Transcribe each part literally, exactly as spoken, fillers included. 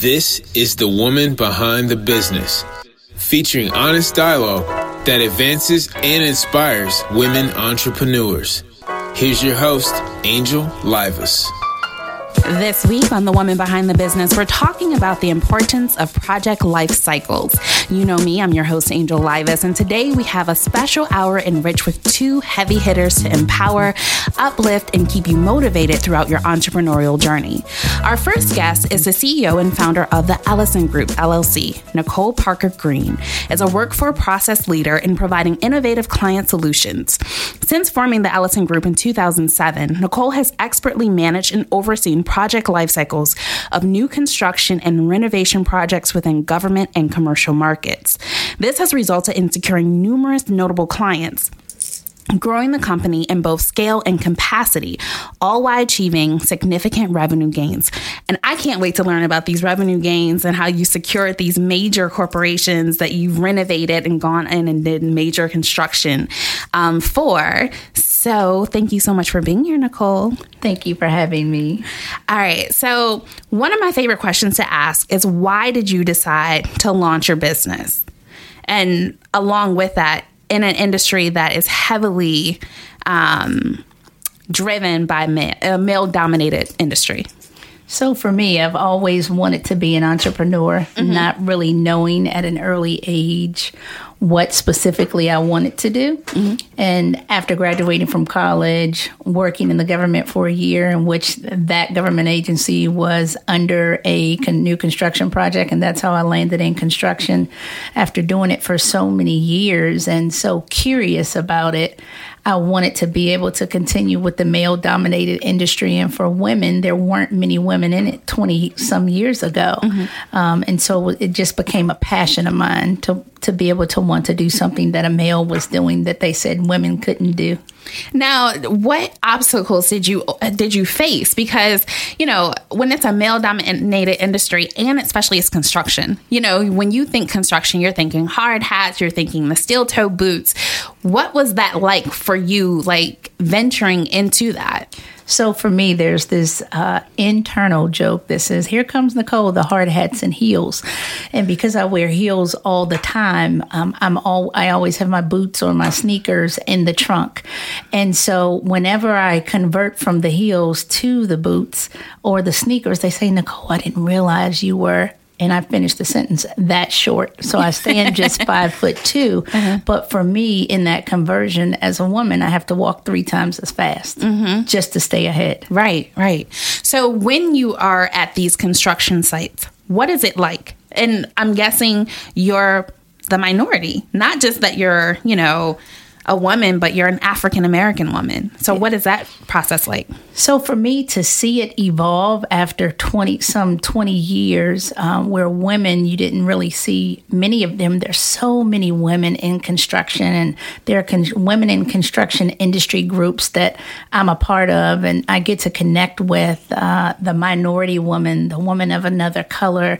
This is The Woman Behind the Business, featuring honest dialogue that advances and inspires women entrepreneurs. Here's your host, Angel Livas. This week on The Woman Behind the Business, we're talking about the importance of project life cycles. You know me, I'm your host, Angel Livas, and today we have a special hour enriched with two heavy hitters to empower, uplift, and keep you motivated throughout your entrepreneurial journey. Our first guest is the C E O and founder of the Elocen Group, L L C, Necole Parker Green, as a workforce process leader in providing innovative client solutions. Since forming the Elocen Group in two thousand seven, Necole has expertly managed and overseen project life cycles of new construction and renovation projects within government and commercial markets. This has resulted in securing numerous notable clients, growing the company in both scale and capacity, all while achieving significant revenue gains. And I can't wait to learn about these revenue gains and how you secured these major corporations that you've renovated and gone in and did major construction um, for. So thank you so much for being here, Necole. Thank you for having me. All right. So one of my favorite questions to ask is, why did you decide to launch your business? And along with that, in an industry that is heavily um, driven by ma- a male-dominated industry? So for me, I've always wanted to be an entrepreneur, mm-hmm. not really knowing at an early age what specifically I wanted to do. Mm-hmm. And after graduating from college, working in the government for a year, in which that government agency was under a con- new construction project. And that's how I landed in construction after doing it for so many years and so curious about it. I wanted to be able to continue with the male-dominated industry. And for women, there weren't many women in it twenty-some years ago. Mm-hmm. Um, and so it just became a passion of mine to, to be able to want to do something that a male was doing that they said women couldn't do. Now, what obstacles did you did you face? Because, you know, when it's a male-dominated industry, and especially it's construction, you know, when you think construction, you're thinking hard hats, you're thinking the steel-toe boots. What was that like for you, like venturing into that? So for me, there's this uh, internal joke that says, here comes Necole, the hard hats and heels. And because I wear heels all the time, um, I'm all, I always have my boots or my sneakers in the trunk. And so whenever I convert from the heels to the boots or the sneakers, they say, Necole, I didn't realize you were. And I finished the sentence that short. So I stand just five foot two. Uh-huh. But for me, in that conversion as a woman, I have to walk three times as fast mm-hmm. just to stay ahead. Right, right. So when you are at these construction sites, what is it like? And I'm guessing you're the minority, not just that you're, you know, a woman, but you're an African-American woman. So what is that process like? So for me to see it evolve after twenty some twenty years um, where women, you didn't really see many of them. There's so many women in construction, and there are con- women in construction industry groups that I'm a part of. And I get to connect with uh, the minority woman, the woman of another color.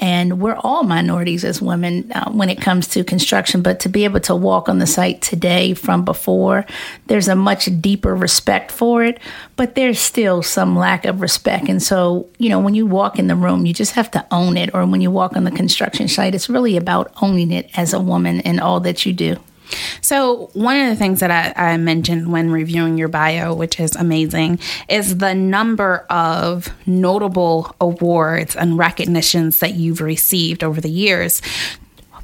And we're all minorities as women uh, when it comes to construction. But to be able to walk on the site today from before, there's a much deeper respect for it, but there's still some lack of respect. And so, you know, when you walk in the room, you just have to own it. Or when you walk on the construction site, it's really about owning it as a woman and all that you do. So one of the things that I, I mentioned when reviewing your bio, which is amazing, is the number of notable awards and recognitions that you've received over the years.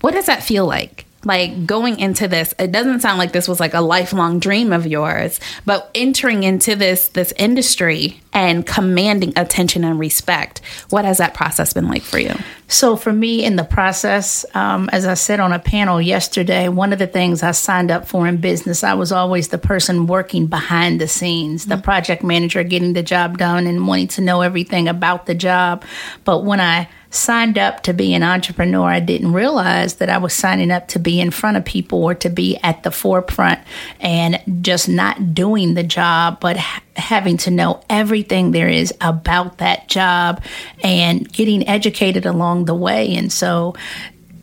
What does that feel like? Like going into this, it doesn't sound like this was like a lifelong dream of yours, but entering into this this industry and commanding attention and respect, what has that process been like for you? So for me in the process, um, as I said on a panel yesterday, one of the things I signed up for in business, I was always the person working behind the scenes, mm-hmm. the project manager getting the job done and wanting to know everything about the job. But when I signed up to be an entrepreneur, I didn't realize that I was signing up to be in front of people or to be at the forefront and just not doing the job, but ha- having to know everything there is about that job and getting educated along the way. And so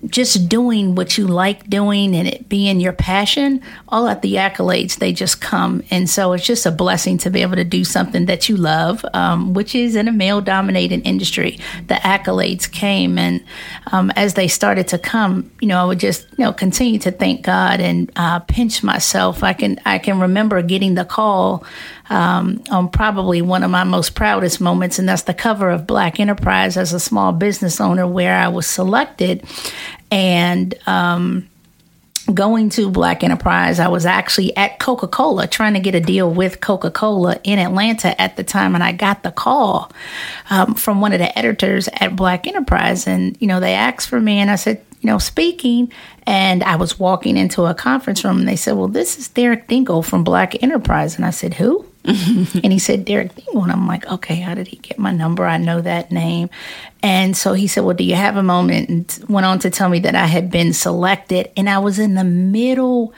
just doing what you like doing and it being your passion, all of the accolades, they just come. And so it's just a blessing to be able to do something that you love, um, which is in a male-dominated industry. The accolades came, and um, as they started to come, you know, I would just, you know, continue to thank God and uh, pinch myself. I can I can remember getting the call Um, on probably one of my most proudest moments, and that's the cover of Black Enterprise as a small business owner, where I was selected. And um, going to Black Enterprise, I was actually at Coca-Cola trying to get a deal with Coca-Cola in Atlanta at the time, and I got the call um, from one of the editors at Black Enterprise, and you know they asked for me, and I said, you know, speaking, and I was walking into a conference room, and they said, well, this is Derek Dingle from Black Enterprise, and I said, who? And he said, Derek Dingle. And I'm like, okay, how did he get my number? I know that name. And so he said, well, do you have a moment? And went on to tell me that I had been selected. And I was in the middle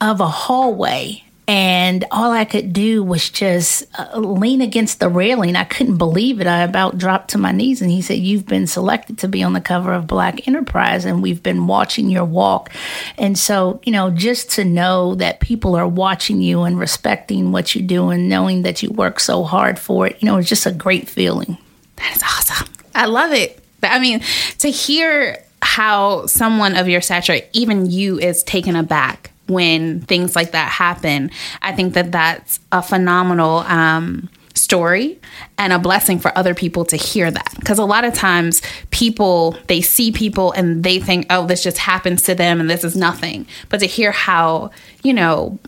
of a hallway, and all I could do was just uh, lean against the railing. I couldn't believe it. I about dropped to my knees. And he said, you've been selected to be on the cover of Black Enterprise, and we've been watching your walk. And so, you know, just to know that people are watching you and respecting what you do and knowing that you work so hard for it, you know, it's just a great feeling. That is awesome. I love it. I mean, to hear how someone of your stature, even you, is taken aback when things like that happen, I think that that's a phenomenal um, story and a blessing for other people to hear that. Because a lot of times people, they see people and they think, oh, this just happens to them and this is nothing. But to hear how, you know,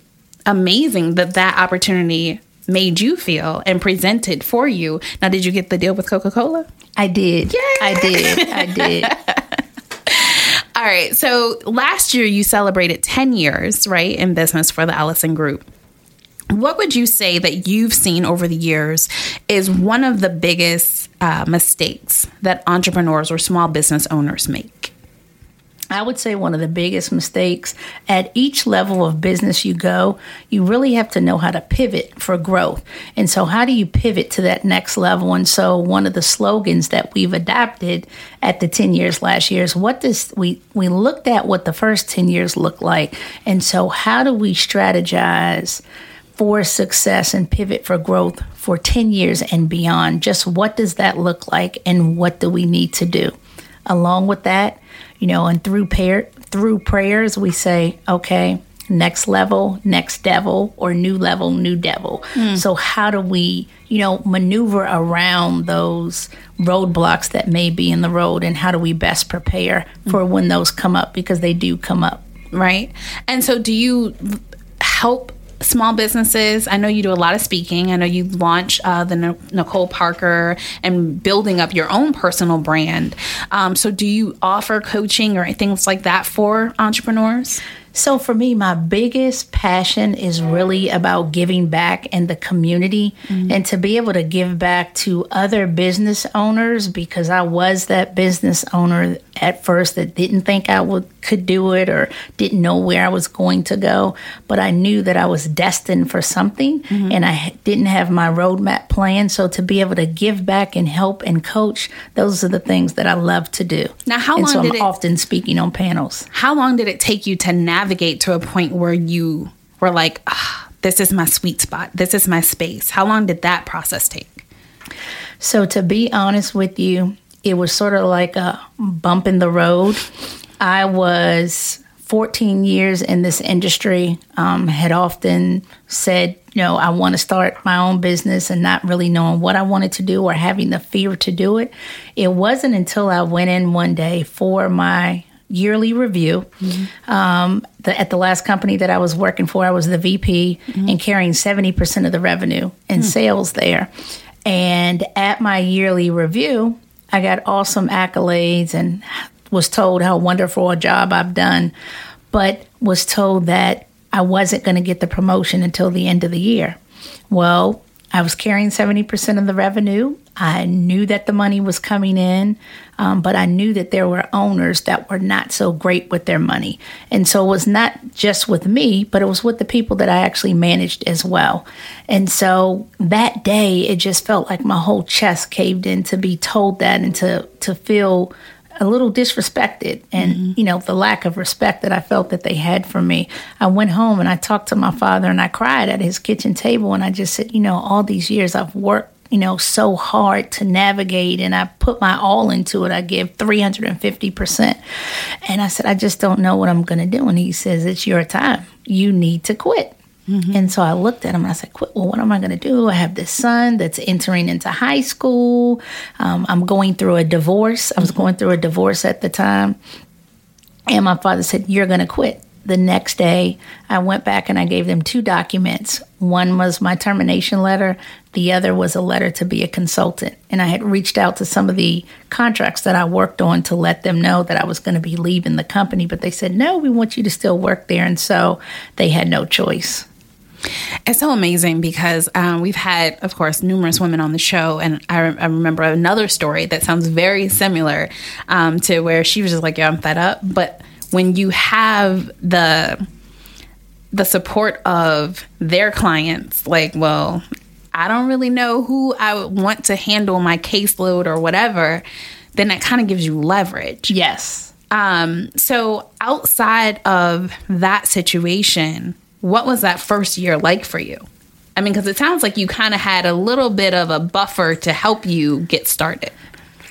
amazing that that opportunity made you feel and presented for you. Now, did you get the deal with Coca-Cola? I did. Yay! I did. I did. All right. So last year you celebrated ten years, right, in business for the Elocen Group. What would you say that you've seen over the years is one of the biggest uh, mistakes that entrepreneurs or small business owners make? I would say one of the biggest mistakes at each level of business you go, you really have to know how to pivot for growth. And so how do you pivot to that next level? And so one of the slogans that we've adopted at the ten years last year is what does we, we looked at what the first ten years looked like. And so how do we strategize for success and pivot for growth for ten years and beyond? Just what does that look like, and what do we need to do? Along with that, you know, and through prayer, through prayers, we say, okay, next level, next devil, or new level, new devil. Mm. So how do we, you know, maneuver around those roadblocks that may be in the road, and how do we best prepare mm. for when those come up, because they do come up. Right. And so do you help small businesses? I know you do a lot of speaking. I know you launch uh, the ne- Necole Parker and building up your own personal brand. Um, so do you offer coaching or things like that for entrepreneurs? So for me, my biggest passion is really about giving back and the community, mm-hmm. and to be able to give back to other business owners, because I was that business owner at first that didn't think I would could do it or didn't know where I was going to go. But I knew that I was destined for something, mm-hmm. and I didn't have my roadmap planned. So to be able to give back and help and coach, those are the things that I love to do. Now, how long? And so I'm did it, often speaking on panels. How long did it take you to navigate? Navigate to a point where you were like, ah, this is my sweet spot. This is my space. How long did that process take? So to be honest with you, it was sort of like a bump in the road. I was fourteen years in this industry, um, had often said, you know, I want to start my own business, and not really knowing what I wanted to do or having the fear to do it. It wasn't until I went in one day for my yearly review. Mm-hmm. Um, the, at the last company that I was working for, I was the V P, mm-hmm. and carrying seventy percent of the revenue and mm-hmm. sales there. And at my yearly review, I got awesome accolades and was told how wonderful a job I've done, but was told that I wasn't going to get the promotion until the end of the year. Well, I was carrying seventy percent of the revenue. I knew that the money was coming in, um, but I knew that there were owners that were not so great with their money. And so it was not just with me, but it was with the people that I actually managed as well. And so that day, it just felt like my whole chest caved in to be told that, and to, to feel a little disrespected, and mm-hmm. you know, the lack of respect that I felt that they had for me. I went home and I talked to my father and I cried at his kitchen table, and I just said, you know, all these years I've worked, you know, so hard to navigate, and I put my all into it. I give three hundred fifty percent. And I said, I just don't know what I'm going to do. And he says, it's your time. You need to quit. Mm-hmm. And so I looked at him and I said, quit. Well, what am I going to do? I have this son that's entering into high school. Um, I'm going through a divorce. I was going through a divorce at the time. And my father said, you're going to quit. The next day, I went back and I gave them two documents. One was my termination letter. The other was a letter to be a consultant. And I had reached out to some of the contracts that I worked on to let them know that I was going to be leaving the company. But they said, no, we want you to still work there. And so they had no choice. It's so amazing because um, we've had, of course, numerous women on the show. And I, re- I remember another story that sounds very similar um, to where she was just like, yeah, I'm fed up. But when you have the the support of their clients, like, well, I don't really know who I would want to handle my caseload or whatever, then that kind of gives you leverage. Yes. Um, so outside of that situation, what was that first year like for you? I mean, because it sounds like you kind of had a little bit of a buffer to help you get started.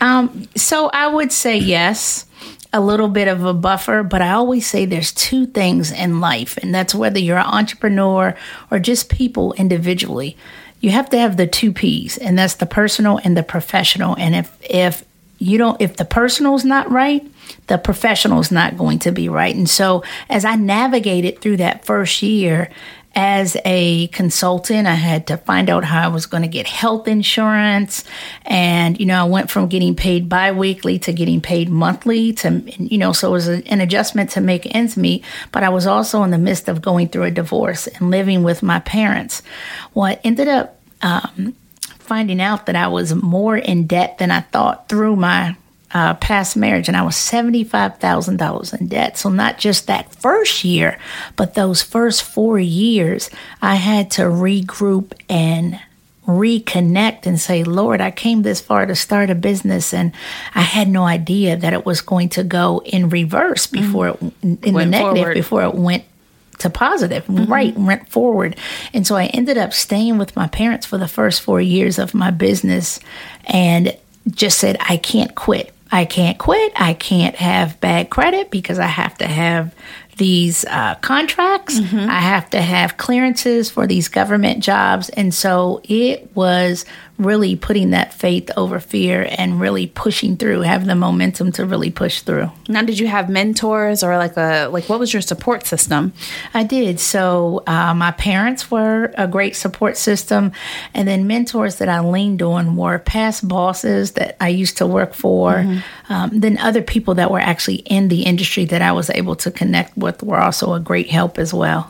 Um, so I would say yes, a little bit of a buffer, but I always say there's two things in life, and that's whether you're an entrepreneur or just people individually. You have to have the two P's, and that's the personal and the professional. And if, if you don't, if the personal's not right, the professional's not going to be right. And so as I navigated through that first year as a consultant, I had to find out how I was going to get health insurance. And, you know, I went from getting paid biweekly to getting paid monthly to, you know, so it was a, an adjustment to make ends meet. But I was also in the midst of going through a divorce and living with my parents. Well, I ended up um, finding out that I was more in debt than I thought through my Uh, past marriage, and I was seventy-five thousand dollars in debt. So not just that first year, but those first four years, I had to regroup and reconnect and say, Lord, I came this far to start a business, and I had no idea that it was going to go in reverse before mm-hmm. it, in went the negative forward. Before it went to positive, mm-hmm. right, went forward. And so I ended up staying with my parents for the first four years of my business, and just said, I can't quit. I can't quit. I can't have bad credit because I have to have these uh, contracts. Mm-hmm. I have to have clearances for these government jobs. And so it was really putting that faith over fear and really pushing through, having the momentum to really push through. Now, did you have mentors or like a, like what was your support system? I did. So uh, my parents were a great support system. And then mentors that I leaned on were past bosses that I used to work for. Mm-hmm. Um, then other people that were actually in the industry that I was able to connect with were also a great help as well.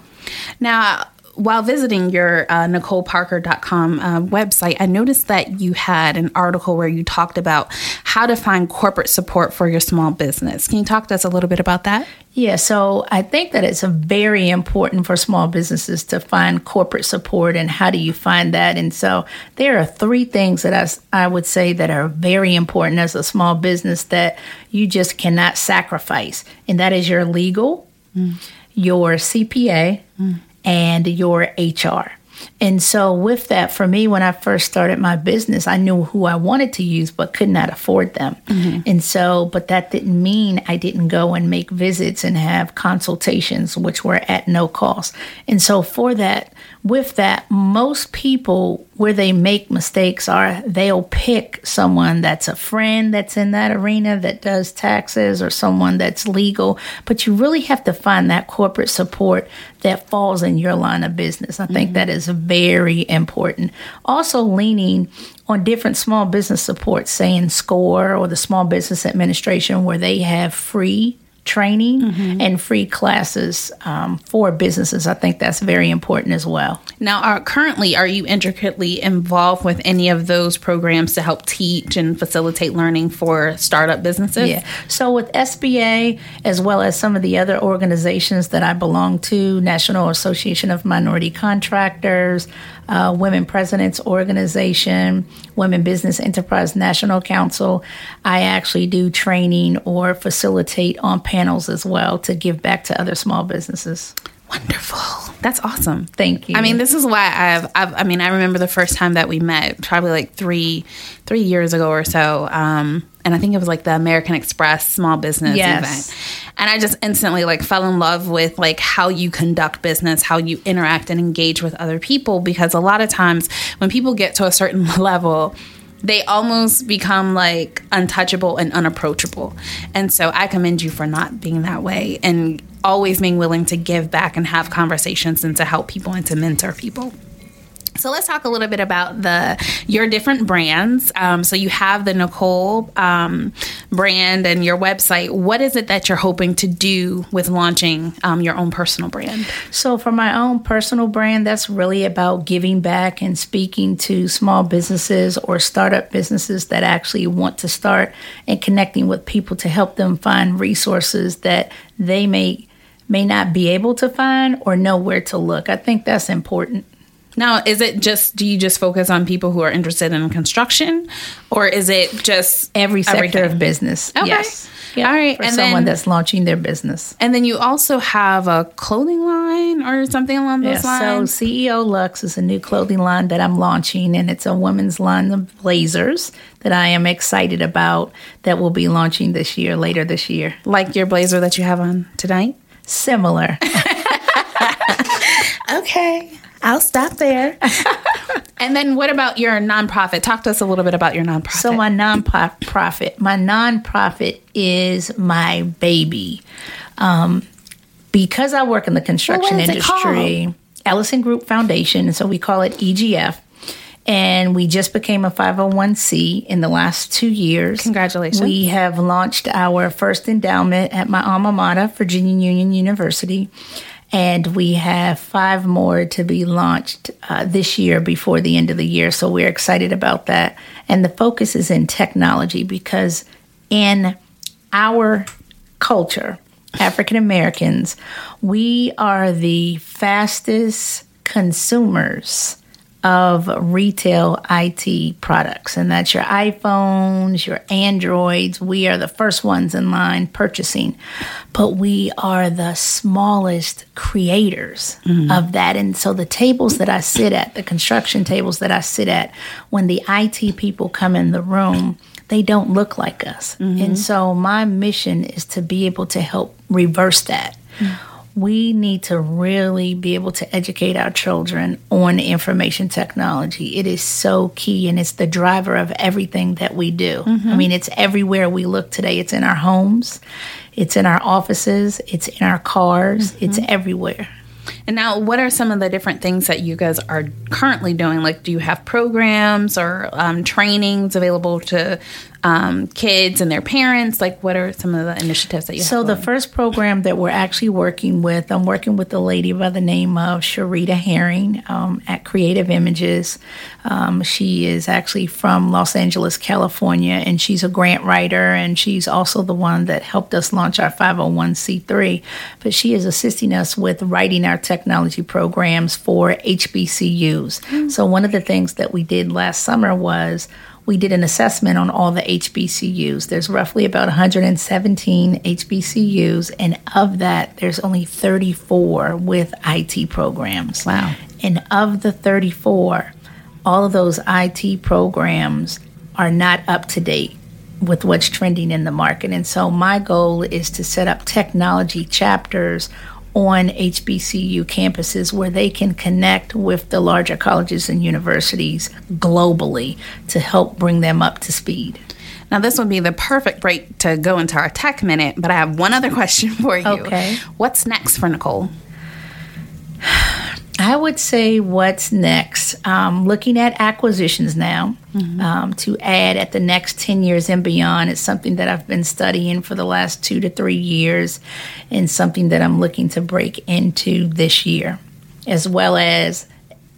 Now, while visiting your uh, Necole Parker dot com uh, website, I noticed that you had an article where you talked about how to find corporate support for your small business. Can you talk to us a little bit about that? Yeah, so I think that it's very important for small businesses to find corporate support, and how do you find that? And so there are three things that I, I would say that are very important as a small business that you just cannot sacrifice, and that is your legal, mm. your C P A, mm. and your H R. And so with that, for me, when I first started my business, I knew who I wanted to use, but could not afford them. Mm-hmm. And so, but that didn't mean I didn't go and make visits and have consultations, which were at no cost. And so for that, with that, most people, where they make mistakes are they'll pick someone that's a friend that's in that arena that does taxes, or someone that's legal. But you really have to find that corporate support that falls in your line of business. I mm-hmm. think that is very important. Also leaning on different small business support, saying SCORE or the Small Business Administration, where they have free training mm-hmm. and free classes um, for businesses. I think that's very important as well. Now, are, currently, are you intricately involved with any of those programs to help teach and facilitate learning for startup businesses? Yeah. So with S B A, as well as some of the other organizations that I belong to, National Association of Minority Contractors, uh, Women Presidents Organization, Women Business Enterprise National Council. I actually do training or facilitate on panels as well to give back to other small businesses. Wonderful. That's awesome. Thank you. I mean, this is why I've, I've, I mean, I remember the first time that we met, probably like three, three years ago or so. Um, and I think it was like the American Express small business yes. event. And I just instantly like fell in love with like how you conduct business, how you interact and engage with other people. Because a lot of times when people get to a certain level, they almost become like untouchable and unapproachable. And so I commend you for not being that way and always being willing to give back and have conversations and to help people and to mentor people. So let's talk a little bit about the your different brands. Um, so you have the Necole um, brand and your website. What is it that you're hoping to do with launching um, your own personal brand? So for my own personal brand, that's really about giving back and speaking to small businesses or startup businesses that actually want to start and connecting with people to help them find resources that they may may not be able to find or know where to look. I think that's important. Now, is it just, do you just focus on people who are interested in construction, or is it just every sector everything? of business? Okay. Yes. Yep. All right. For and someone then, that's launching their business. And then you also have a clothing line or something along those yeah, lines? So C E O Lux is a new clothing line that I'm launching, and it's a women's line of blazers that I am excited about that will be launching this year, later this year. Like your blazer that you have on tonight? Similar. Okay. I'll stop there. And then what about your nonprofit? Talk to us a little bit about your nonprofit. So my nonprofit, my nonprofit is my baby. Um, because I work in the construction well, industry, Elocen Group Foundation, and so we call it E G F. And we just became a five oh one c in the last two years. Congratulations. We have launched our first endowment at my alma mater, Virginia Union University. And we have five more to be launched uh, this year before the end of the year. So we're excited about that. And the focus is in technology because in our culture, African Americans, we are the fastest consumers of retail I T products. And that's your iPhones, your Androids. We are the first ones in line purchasing, but we are the smallest creators mm-hmm. of that. And so the tables that I sit at, the construction tables that I sit at, when the I T people come in the room, they don't look like us. Mm-hmm. And so my mission is to be able to help reverse that. Mm-hmm. We need to really be able to educate our children on information technology. It is so key, and it's the driver of everything that we do. Mm-hmm. I mean, it's everywhere we look today. It's in our homes. It's in our offices. It's in our cars. Mm-hmm. It's everywhere. And now, what are some of the different things that you guys are currently doing? Like, do you have programs or um, trainings available to um, kids and their parents? Like, what are some of the initiatives that you have? So the first program that we're actually working with, I'm working with a lady by the name of Sharita Herring um, at Creative Images. Um, she is actually from Los Angeles, California, and she's a grant writer, and she's also the one that helped us launch our five oh one c three. But she is assisting us with writing our technology programs for H B C Us. Mm-hmm. So one of the things that we did last summer was we did an assessment on all the H B C Us. There's roughly about one hundred seventeen H B C Us, and of that, there's only thirty-four with I T programs. Wow. And of the thirty-four, all of those I T programs are not up to date with what's trending in the market. And so my goal is to set up technology chapters on H B C U campuses where they can connect with the larger colleges and universities globally to help bring them up to speed. Now, this would be the perfect break to go into our tech minute, but I have one other question for you. Okay. What's next for Necole? I would say what's next. Um, looking at acquisitions now mm-hmm. um, to add at the next ten years and beyond is something that I've been studying for the last two to three years and something that I'm looking to break into this year, as well as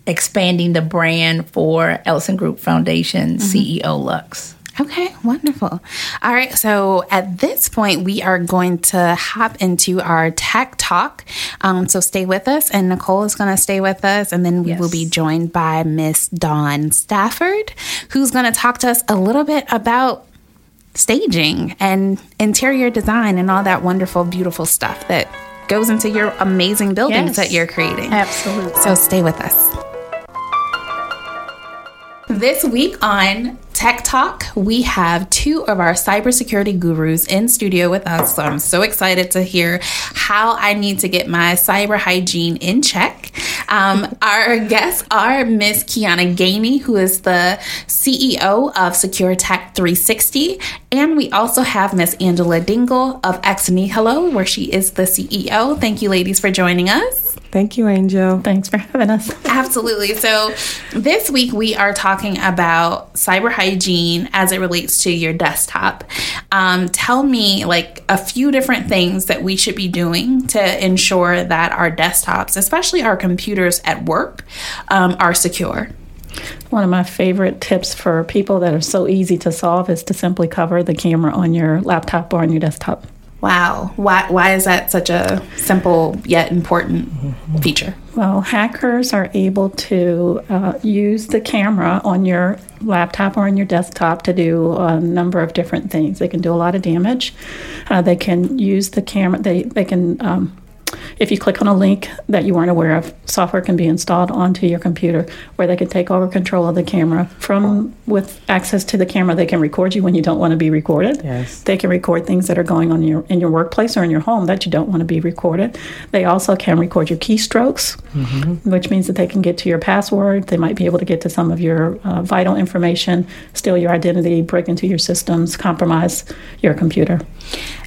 expanding the brand for Elocen Group Foundation, mm-hmm. C E O Lux. Okay, wonderful. All right, so at this point, we are going to hop into our tech talk. Um, so stay with us, and Necole is going to stay with us, and then we yes. will be joined by Miss Dawn Stafford, who's going to talk to us a little bit about staging and interior design and all that wonderful, beautiful stuff that goes into your amazing buildings yes. that you're creating. Absolutely. So stay with us. This week on Tech Talk, we have two of our cybersecurity gurus in studio with us. So I'm so excited to hear how I need to get my cyber hygiene in check. Um, our guests are Miz Kiana Gainey, who is the C E O of Secure Tech three sixty. And we also have Miz Angela Dingle of Ex Nihilo, where she is the C E O. Thank you, ladies, for joining us. Thank you, Angel. Thanks for having us. Absolutely. So this week we are talking about cyber hygiene as it relates to your desktop. Um, tell me like a few different things that we should be doing to ensure that our desktops, especially our computers at work, um, are secure. One of my favorite tips for people that are so easy to solve is to simply cover the camera on your laptop or on your desktop. Wow. Why why is that such a simple yet important feature? Well, hackers are able to uh, use the camera on your laptop or on your desktop to do a number of different things. They can do a lot of damage. Uh, they can use the camera. They, they can... Um, If you click on a link that you weren't aware of, software can be installed onto your computer where they can take over control of the camera. From with access to the camera, they can record you when you don't want to be recorded. Yes. They can record things that are going on in your, in your workplace or in your home that you don't want to be recorded. They also can record your keystrokes, mm-hmm. which means that they can get to your password. They might be able to get to some of your uh, vital information, steal your identity, break into your systems, compromise your computer.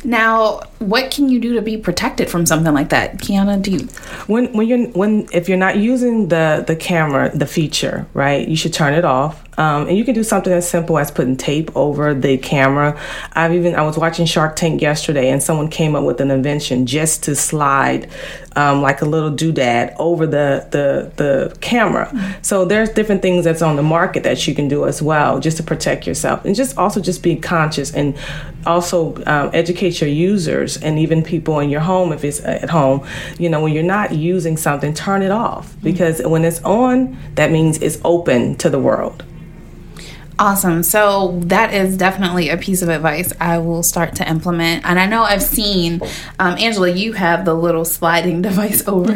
Now, what can you do to be protected from something like that? That Kiana, do you when when you when if you're not using the the camera the feature right, you should turn it off. Um, and you can do something as simple as putting tape over the camera. I've even I was watching Shark Tank yesterday, and someone came up with an invention just to slide um, like a little doodad over the the, the camera. Mm-hmm. So there's different things that's on the market that you can do as well, just to protect yourself, and just also just be conscious, and also um, educate your users and even people in your home if it's at home. You know, when you're not using something, turn it off, because mm-hmm. when it's on, that means it's open to the world. Awesome. So that is definitely a piece of advice I will start to implement. And I know I've seen, um, Angela, you have the little sliding device over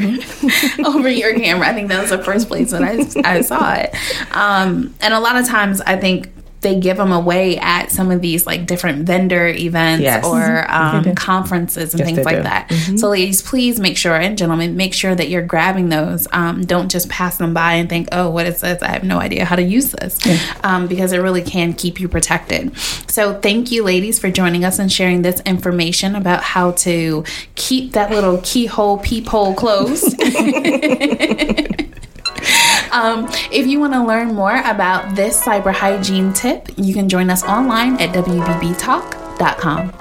over your camera. I think that was the first place when I, I saw it. Um, and a lot of times I think they give them away at some of these like different vendor events yes. or um, conferences and yes, things like do. that. Mm-hmm. So ladies, please make sure, and gentlemen, make sure that you're grabbing those. Um, don't just pass them by and think, oh, what is this? I have no idea how to use this yeah. um, because it really can keep you protected. So thank you, ladies, for joining us and sharing this information about how to keep that little keyhole peephole closed. Um, if you want to learn more about this cyber hygiene tip, you can join us online at W B B talk dot com.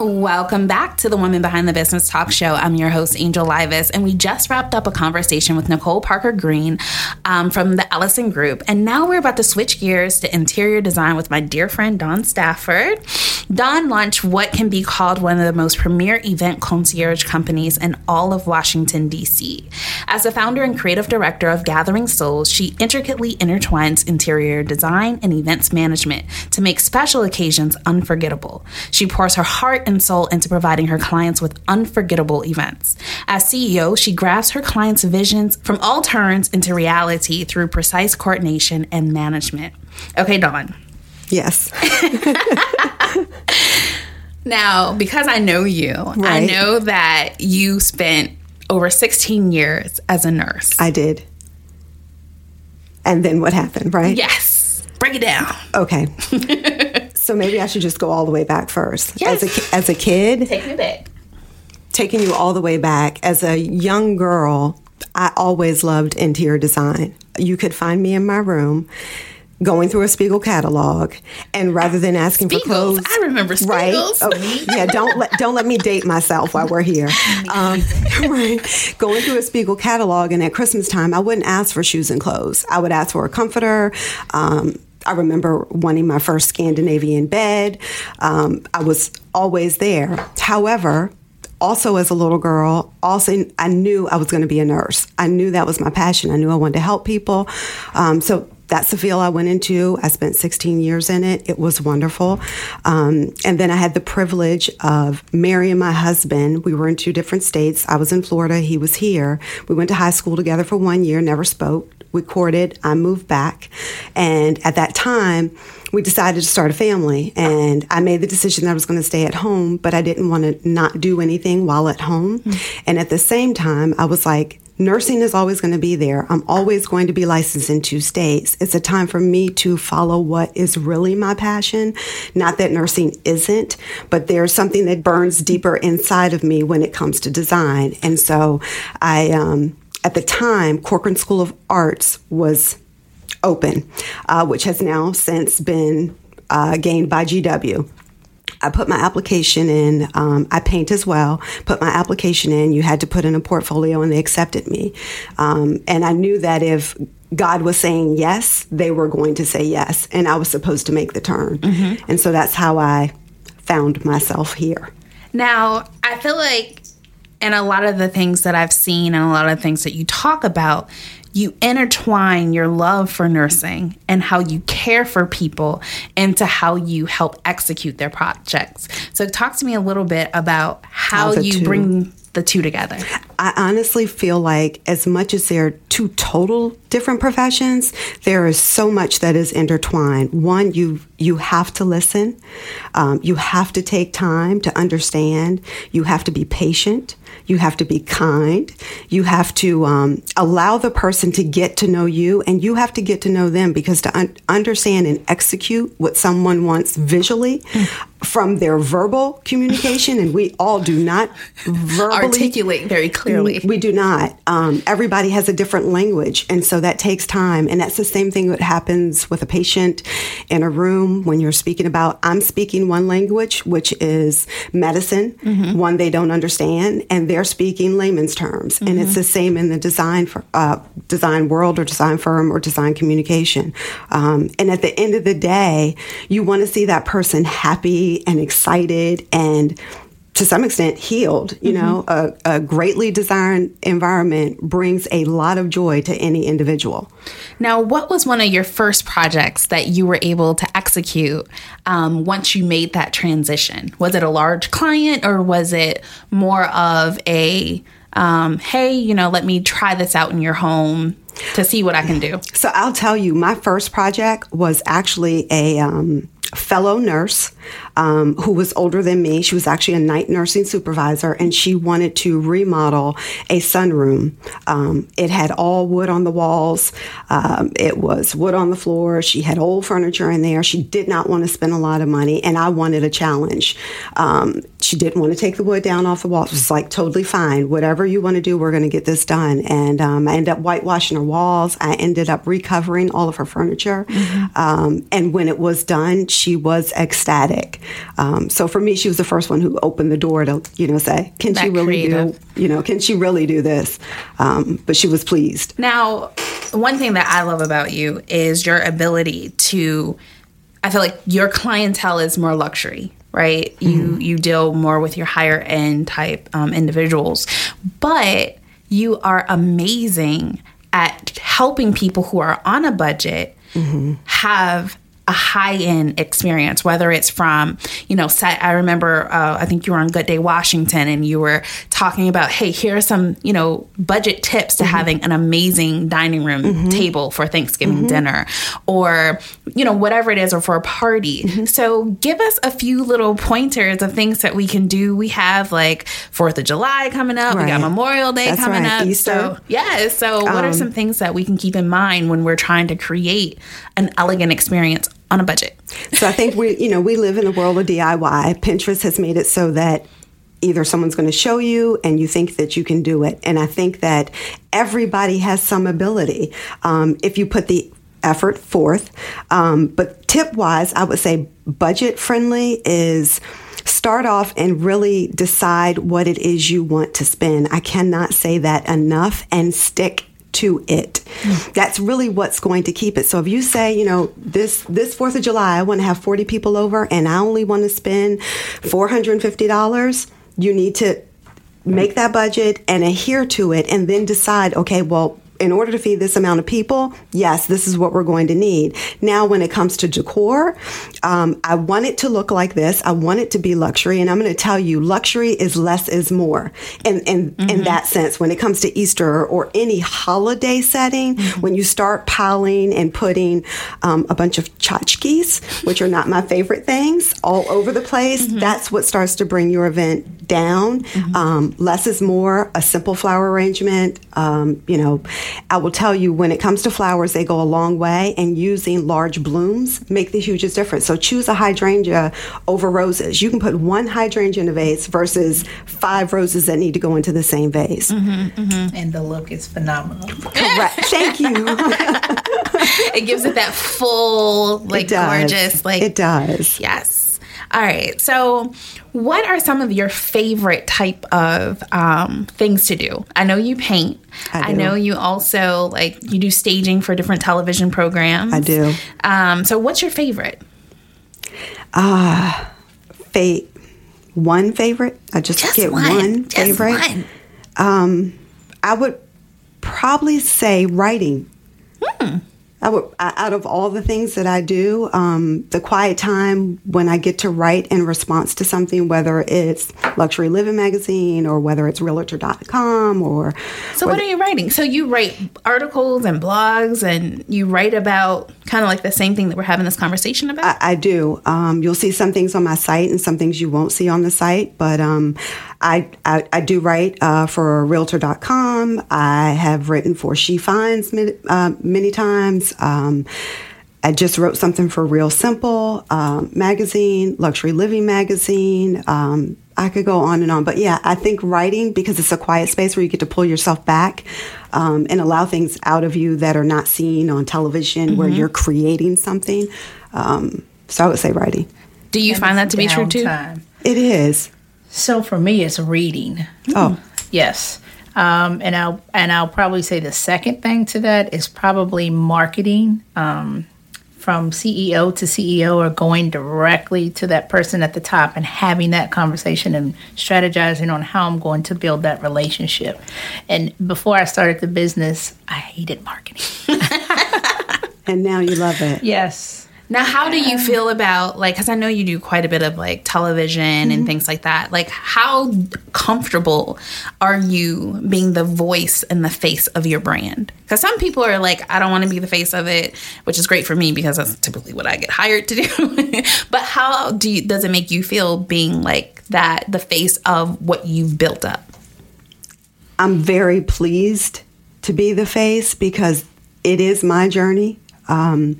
Welcome back to the Women Behind the Business Talk Show. I'm your host, Angel Livas, and we just wrapped up a conversation with Necole Parker Green um, from the Elocen Group. And now we're about to switch gears to interior design with my dear friend, Dawn Stafford. Dawn launched what can be called one of the most premier event concierge companies in all of Washington, D C. As the founder and creative director of Gathering Souls, she intricately intertwines interior design and events management to make special occasions unforgettable. She pours her heart and soul into providing her clients with unforgettable events. As C E O, she grabs her clients' visions from all turns into reality through precise coordination and management. Okay, Dawn. Yes. Now, because I know you, right. I know that you spent over sixteen years as a nurse. I did. And then what happened, right? Yes. Break it down. Okay. So maybe I should just go all the way back first. Yes. As a, as a kid. Take me back. Taking you all the way back. As a young girl, I always loved interior design. You could find me in my room going through a Spiegel catalog, and rather than asking Spiegels, for clothes. I remember Spiegels. Right? Oh, yeah, don't let, don't let me date myself while we're here. Um, right? Going through a Spiegel catalog, and at Christmas time, I wouldn't ask for shoes and clothes. I would ask for a comforter, um, I remember wanting my first Scandinavian bed. Um, I was always there. However, also as a little girl, also I knew I was going to be a nurse. I knew that was my passion. I knew I wanted to help people. Um, so that's the field I went into. I spent sixteen years in it. It was wonderful. Um, and then I had the privilege of marrying my husband. We were in two different states. I was in Florida. He was here. We went to high school together for one year, never spoke. We courted. I moved back. And at that time, we decided to start a family. And I made the decision that I was going to stay at home, but I didn't want to not do anything while at home. Mm-hmm. And at the same time, I was like, nursing is always going to be there. I'm always going to be licensed in two states. It's a time for me to follow what is really my passion. Not that nursing isn't, but there's something that burns deeper inside of me when it comes to design. And so I, um, at the time, Corcoran School of Arts was open, uh, which has now since been uh, gained by G W. I put my application in. Um, I paint as well. Put my application in. You had to put in a portfolio, and they accepted me. Um, and I knew that if God was saying yes, they were going to say yes, and I was supposed to make the turn. Mm-hmm. And so that's how I found myself here. Now, I feel like in a lot of the things that I've seen and a lot of things that you talk about, you intertwine your love for nursing and how you care for people into how you help execute their projects. So talk to me a little bit about how you two. bring the two together. I honestly feel like as much as they're two total different professions, there is so much that is intertwined. One, you you have to listen. Um, you have to take time to understand. You have to be patient. You have to be kind. You have to um, allow the person to get to know you, and you have to get to know them, because to un- understand and execute what someone wants visually mm. from their verbal communication, and we all do not verbally articulate very clearly. We do not. Um, everybody has a different language, and so that takes time. And that's the same thing that happens with a patient in a room when you're speaking about, I'm speaking one language, which is medicine, mm-hmm. one they don't understand, and they're speaking layman's terms, mm-hmm. and it's the same in the design for, uh, design world or design firm or design communication. Um, and at the end of the day, you want to see that person happy and excited and, to some extent, healed. You know, mm-hmm. a, a greatly designed environment brings a lot of joy to any individual. Now, what was one of your first projects that you were able to execute um, once you made that transition? Was it a large client, or was it more of a, um, hey, you know, let me try this out in your home to see what I can do? So I'll tell you, my first project was actually a... Um, fellow nurse um, who was older than me. She was actually a night nursing supervisor, and she wanted to remodel a sunroom. Um, it had all wood on the walls. Um, it was wood on the floor. She had old furniture in there. She did not want to spend a lot of money, and I wanted a challenge. Um, she didn't want to take the wood down off the walls. It was like, totally fine. Whatever you want to do, we're going to get this done. And um, I ended up whitewashing her walls. I ended up recovering all of her furniture. Mm-hmm. Um, and when it was done, she She was ecstatic. Um, so for me, she was the first one who opened the door to, you know, say, can that she really creative. do, you know, can she really do this? Um, but she was pleased. Now, one thing that I love about you is your ability to, I feel like your clientele is more luxury, right? Mm-hmm. You, you deal more with your higher end type um, individuals, but you are amazing at helping people who are on a budget mm-hmm. have a high-end experience, whether it's from, you know, set, I remember, uh, I think you were on Good Day Washington, and you were talking about, hey, here are some, you know, budget tips to mm-hmm. having an amazing dining room mm-hmm. table for Thanksgiving mm-hmm. dinner, or, you know, whatever it is, or for a party. Mm-hmm. So give us a few little pointers of things that we can do. We have like fourth of July coming up. Right. We got Memorial Day That's coming right. up. Easter. So, yeah. So um, what are some things that we can keep in mind when we're trying to create an elegant experience on a budget? So I think we, you know, we live in the world of D I Y. Pinterest has made it so that either someone's going to show you and you think that you can do it. And I think that everybody has some ability um, if you put the effort forth. Um, but tip wise, I would say budget friendly is start off and really decide what it is you want to spend. I cannot say that enough, and stick to it. Mm. That's really what's going to keep it. So if you say, you know, this this fourth of July, I want to have forty people over and I only want to spend four hundred fifty dollars, you need to make that budget and adhere to it and then decide, okay, well, in order to feed this amount of people, yes, this is what we're going to need. Now, when it comes to decor, um, I want it to look like this. I want it to be luxury. And I'm going to tell you, luxury is less is more. And, and mm-hmm. in that sense, when it comes to Easter or any holiday setting, mm-hmm. when you start piling and putting um, a bunch of tchotchkes, which are not my favorite things, all over the place, mm-hmm. that's what starts to bring your event down. Mm-hmm. Um, less is more, a simple flower arrangement, um, you know, I will tell you, when it comes to flowers, they go a long way, and using large blooms make the hugest difference. So choose a hydrangea over roses. You can put one hydrangea in a vase versus five roses that need to go into the same vase. Mm-hmm, mm-hmm. And the look is phenomenal. Correct. Thank you. It gives it that full, like, gorgeous. Like, it does. Yes. All right. So what are some of your favorite type of um, things to do? I know you paint. I, I know you also, like, you do staging for different television programs. I do. Um, so what's your favorite? Uh, fa- one favorite? I just, just get one, one just favorite. One. Um, I would probably say writing. Hmm. I would, out of all the things that I do, um, the quiet time when I get to write in response to something, whether it's Luxury Living Magazine or whether it's Realtor dot com or... So or what are you writing? So you write articles and blogs, and you write about kind of like the same thing that we're having this conversation about? I, I do. Um, you'll see some things on my site and some things you won't see on the site, but um, I, I, I do write uh, for Realtor dot com. I have written for She Finds many, uh, many times. Um, I just wrote something for Real Simple um, magazine, Luxury Living Magazine. Um, I could go on and on. But yeah, I think writing, because it's a quiet space where you get to pull yourself back um, and allow things out of you that are not seen on television, mm-hmm. where you're creating something. Um, so I would say writing. Do you and find that to be true too? Time. It is. So for me, it's reading. Mm-hmm. Oh, yes. Um, and I'll and I'll probably say the second thing to that is probably marketing, um, from C E O to C E O, or going directly to that person at the top and having that conversation and strategizing on how I'm going to build that relationship. And before I started the business, I hated marketing. And now you love it. Yes. Now, how do you feel about, like, because I know you do quite a bit of, like, television, mm-hmm. and things like that. Like, how comfortable are you being the voice and the face of your brand? Because some people are like, I don't want to be the face of it, which is great for me because that's typically what I get hired to do. But how do you, does it make you feel being like that, the face of what you've built up? I'm very pleased to be the face because it is my journey. Um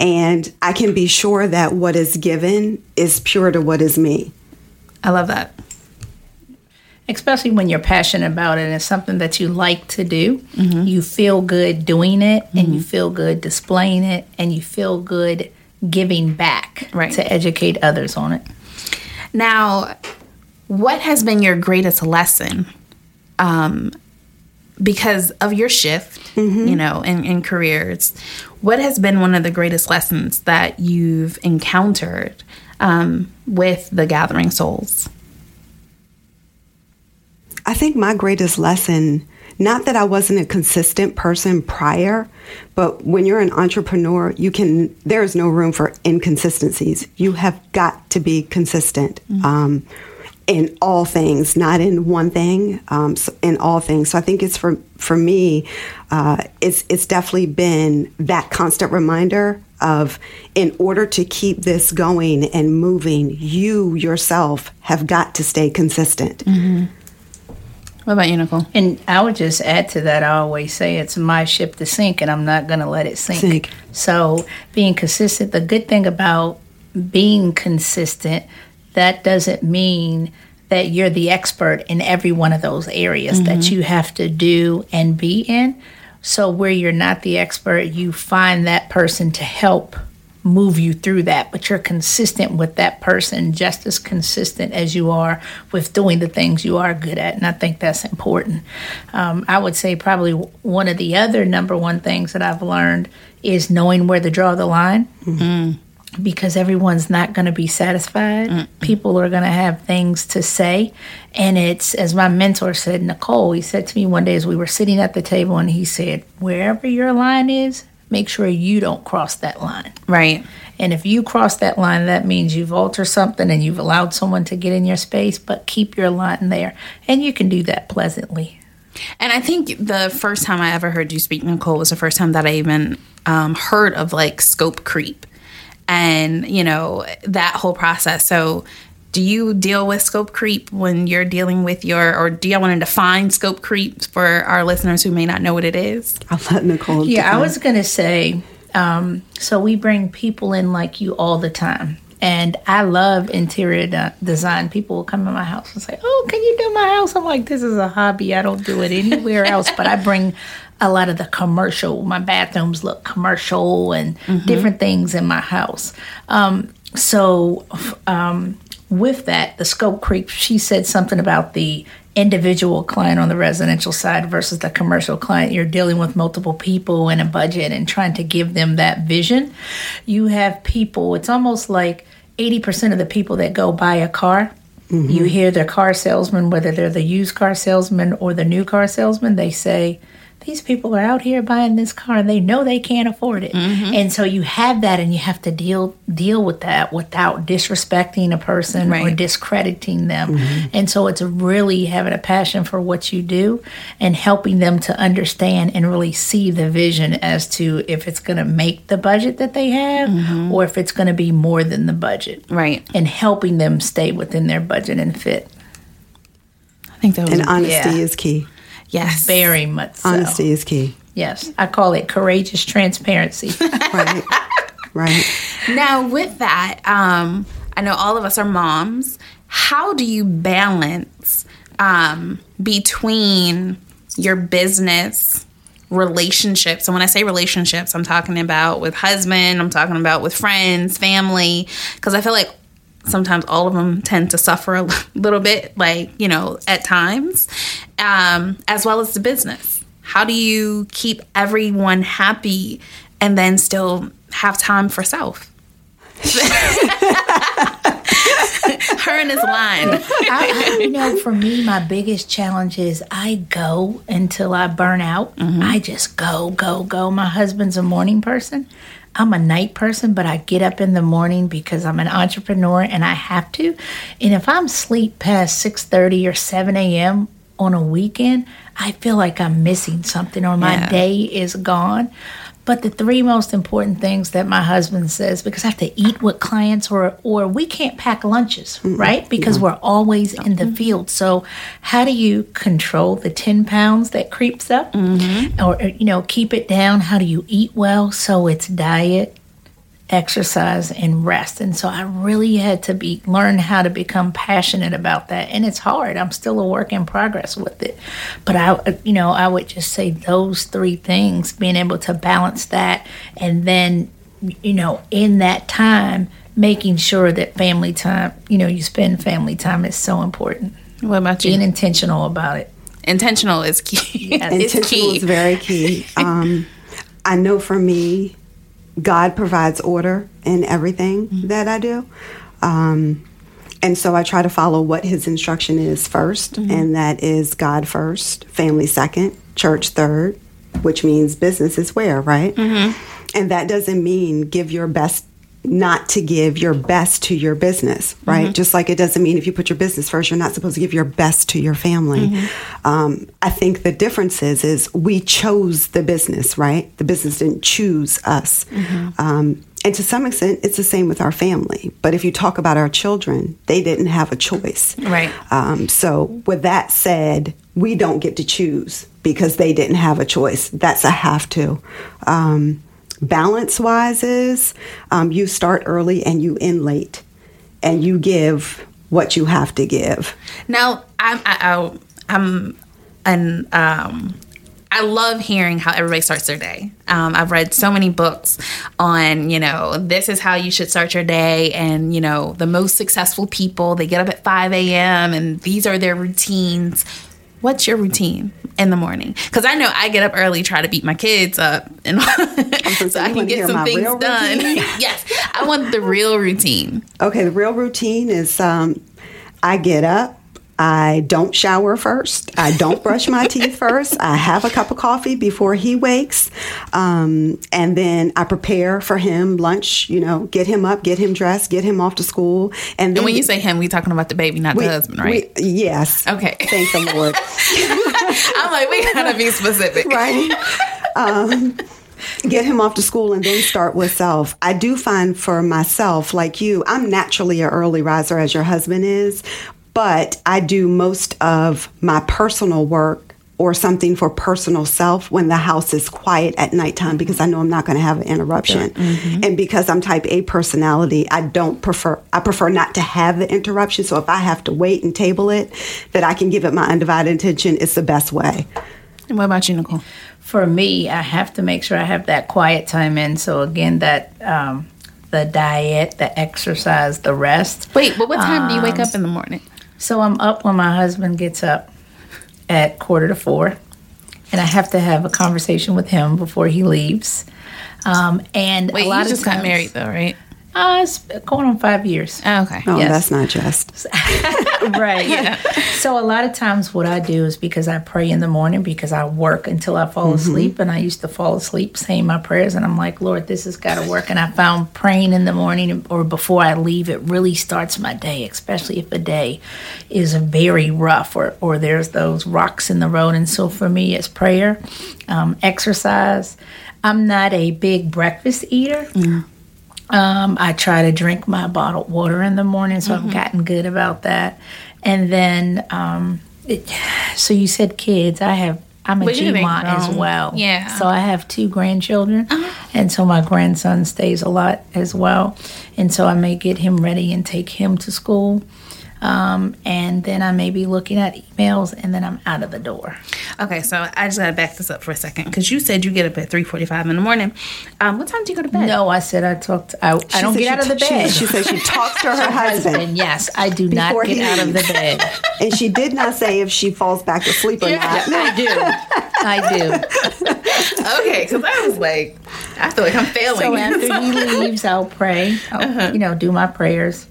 And I can be sure that what is given is pure to what is me. I love that. Especially when you're passionate about it and it's something that you like to do. Mm-hmm. You feel good doing it, mm-hmm. and you feel good displaying it, and you feel good giving back, right. to educate others on it. Now, what has been your greatest lesson um, because of your shift, mm-hmm. you know, in, in careers? What has been one of the greatest lessons that you've encountered um, with the Gathering Souls? I think my greatest lesson, not that I wasn't a consistent person prior, but when you're an entrepreneur, you can, there is no room for inconsistencies. You have got to be consistent. Mm-hmm. Um, in all things, not in one thing, um, so in all things. So I think it's for for me, uh, it's it's definitely been that constant reminder of, in order to keep this going and moving, you yourself have got to stay consistent. Mm-hmm. What about you, Nicole? And I would just add to that, I always say it's my ship to sink, and I'm not going to let it sink. sink. So being consistent, the good thing about being consistent, that doesn't mean that you're the expert in every one of those areas, mm-hmm. that you have to do and be in. So where you're not the expert, you find that person to help move you through that, but you're consistent with that person, just as consistent as you are with doing the things you are good at. And I think that's important. Um, I would say probably one of the other number one things that I've learned is knowing where to draw the line. Mm-hmm. Because everyone's not going to be satisfied. Mm. People are going to have things to say. And it's, as my mentor said, Necole, he said to me one day as we were sitting at the table, and he said, wherever your line is, make sure you don't cross that line. Right. And if you cross that line, that means you've altered something and you've allowed someone to get in your space, but keep your line there. And you can do that pleasantly. And I think the first time I ever heard you speak, Necole, was the first time that I even um, heard of like scope creep. And, you know, that whole process. So do you deal with scope creep when you're dealing with your, or do y'all want to define scope creep for our listeners who may not know what it is? I'll let Necole. Yeah, define. I was going to say, um, so we bring people in like you all the time. And I love interior de- design. People will come to my house and say, oh, can you do my house? I'm like, this is a hobby. I don't do it anywhere else. But I bring a lot of the commercial. My bathrooms look commercial and mm-hmm. different things in my house. Um, so um, with that, the scope creep, she said something about the individual client on the residential side versus the commercial client. You're dealing with multiple people and a budget and trying to give them that vision. You have people, it's almost like eighty percent of the people that go buy a car, mm-hmm. you hear their car salesman, whether they're the used car salesman or the new car salesman, they say, these people are out here buying this car and they know they can't afford it. Mm-hmm. And so you have that and you have to deal deal with that without disrespecting a person right. or discrediting them. Mm-hmm. And so it's really having a passion for what you do and helping them to understand and really see the vision as to if it's going to make the budget that they have mm-hmm. or if it's going to be more than the budget. Right. And helping them stay within their budget and fit. I think that was And honesty yeah. is key. Yes. Very much so. Honesty is key. Yes. I call it courageous transparency. Right. Right. Now, with that, um, I know all of us are moms. How do you balance um, between your business relationships? And when I say relationships, I'm talking about with husband. I'm talking about with friends, family, because I feel like sometimes all of them tend to suffer a little bit, like, you know, at times, um, as well as the business. How do you keep everyone happy and then still have time for self? Her and his line. I, I, you know, for me, my biggest challenge is I go until I burn out. Mm-hmm. I just go, go, go. My husband's a morning person. I'm a night person, but I get up in the morning because I'm an entrepreneur and I have to. And if I'm asleep past six thirty or seven a.m. on a weekend, I feel like I'm missing something or my yeah. day is gone. But the three most important things that my husband says, because I have to eat with clients or or we can't pack lunches, mm-hmm. right? Because mm-hmm. we're always in the field. So how do you control the ten pounds that creeps up mm-hmm. or, you know, keep it down? How do you eat well? So it's diet, exercise, and rest. And so I really had to be learn how to become passionate about that. And it's hard. I'm still a work in progress with it. But I, you know, I would just say those three things, being able to balance that. And then, you know, in that time, making sure that family time, you know, you spend family time is so important. What about you? Being intentional about it. Intentional is key. Yes, intentional it's key. is very key. Um, I know for me, God provides order in everything mm-hmm. that I do. Um, and so I try to follow what his instruction is first, mm-hmm. and that is God first, family second, church third, which means business is where, right? Mm-hmm. And that doesn't mean give your best, not to give your best to your business, right? Mm-hmm. Just like it doesn't mean if you put your business first, you're not supposed to give your best to your family. Mm-hmm. Um, I think the difference is, is we chose the business, right? The business didn't choose us. Mm-hmm. Um, and to some extent, it's the same with our family. But if you talk about our children, they didn't have a choice. Right. Um, so with that said, we don't get to choose because they didn't have a choice. That's a have to. Um Balance-wise is um, you start early and you end late, and you give what you have to give. Now, I'm I, I, I'm an um, I I love hearing how everybody starts their day. Um, I've read so many books on, you know, this is how you should start your day. And, you know, the most successful people, they get up at five a.m. and these are their routines. What's your routine in the morning? Because I know I get up early, try to beat my kids up, and so I can get some things done. Yes, I want the real routine. Okay, the real routine is um, I get up. I don't shower first. I don't brush my teeth first. I have a cup of coffee before he wakes. Um, and then I prepare for him lunch, you know, get him up, get him dressed, get him off to school. And, then and when you say him, we're talking about the baby, not we, the husband, right? We, yes. Okay. Thank the Lord. I'm like, we gotta be specific. Right. Um, get him off to school and then start with self. I do find for myself, like you, I'm naturally an early riser as your husband is. But I do most of my personal work or something for personal self when the house is quiet at nighttime because I know I'm not going to have an interruption. Mm-hmm. And because I'm type A personality, I don't prefer, I prefer not to have the interruption. So if I have to wait and table it, that I can give it my undivided attention, it's the best way. And what about you, Nicole? For me, I have to make sure I have that quiet time in. So again, that... Um, the diet, the exercise, the rest. Wait, but what time um, do you wake up in the morning? So I'm up when my husband gets up at quarter to four, and I have to have a conversation with him before he leaves. Um, and Wait, a lot you of just times, got married though, right? Uh, it's going on five years. Oh, okay. Oh, yes. That's not just. Right. Yeah. So a lot of times what I do is because I pray in the morning because I work until I fall mm-hmm. asleep. And I used to fall asleep saying my prayers. And I'm like, Lord, this has got to work. And I found praying in the morning or before I leave, it really starts my day, especially if the day is very rough or, or there's those rocks in the road. And so for me, it's prayer, um, exercise. I'm not a big breakfast eater. Mm. Um, I try to drink my bottled water in the morning, so mm-hmm. I've gotten good about that. And then, um, it, so you said kids. I have, I'm a G-ma as well. Yeah. So I have two grandchildren, uh-huh. and so my grandson stays a lot as well. And so I may get him ready and take him to school. Um, and then I may be looking at emails, and then I'm out of the door. Okay, so I just got to back this up for a second because you said you get up at three forty-five in the morning. Um, what time do you go to bed? No, I said I talked. I, I don't get out of the t- bed. She, she said she talks to her husband. husband. Yes, I do not get he, out of the bed. And she did not say if she falls back asleep or yeah, not. I do. I do. Okay, because I was like, I feel like I'm failing. So after he leaves, I'll pray. I'll, uh-huh. you know, do my prayers.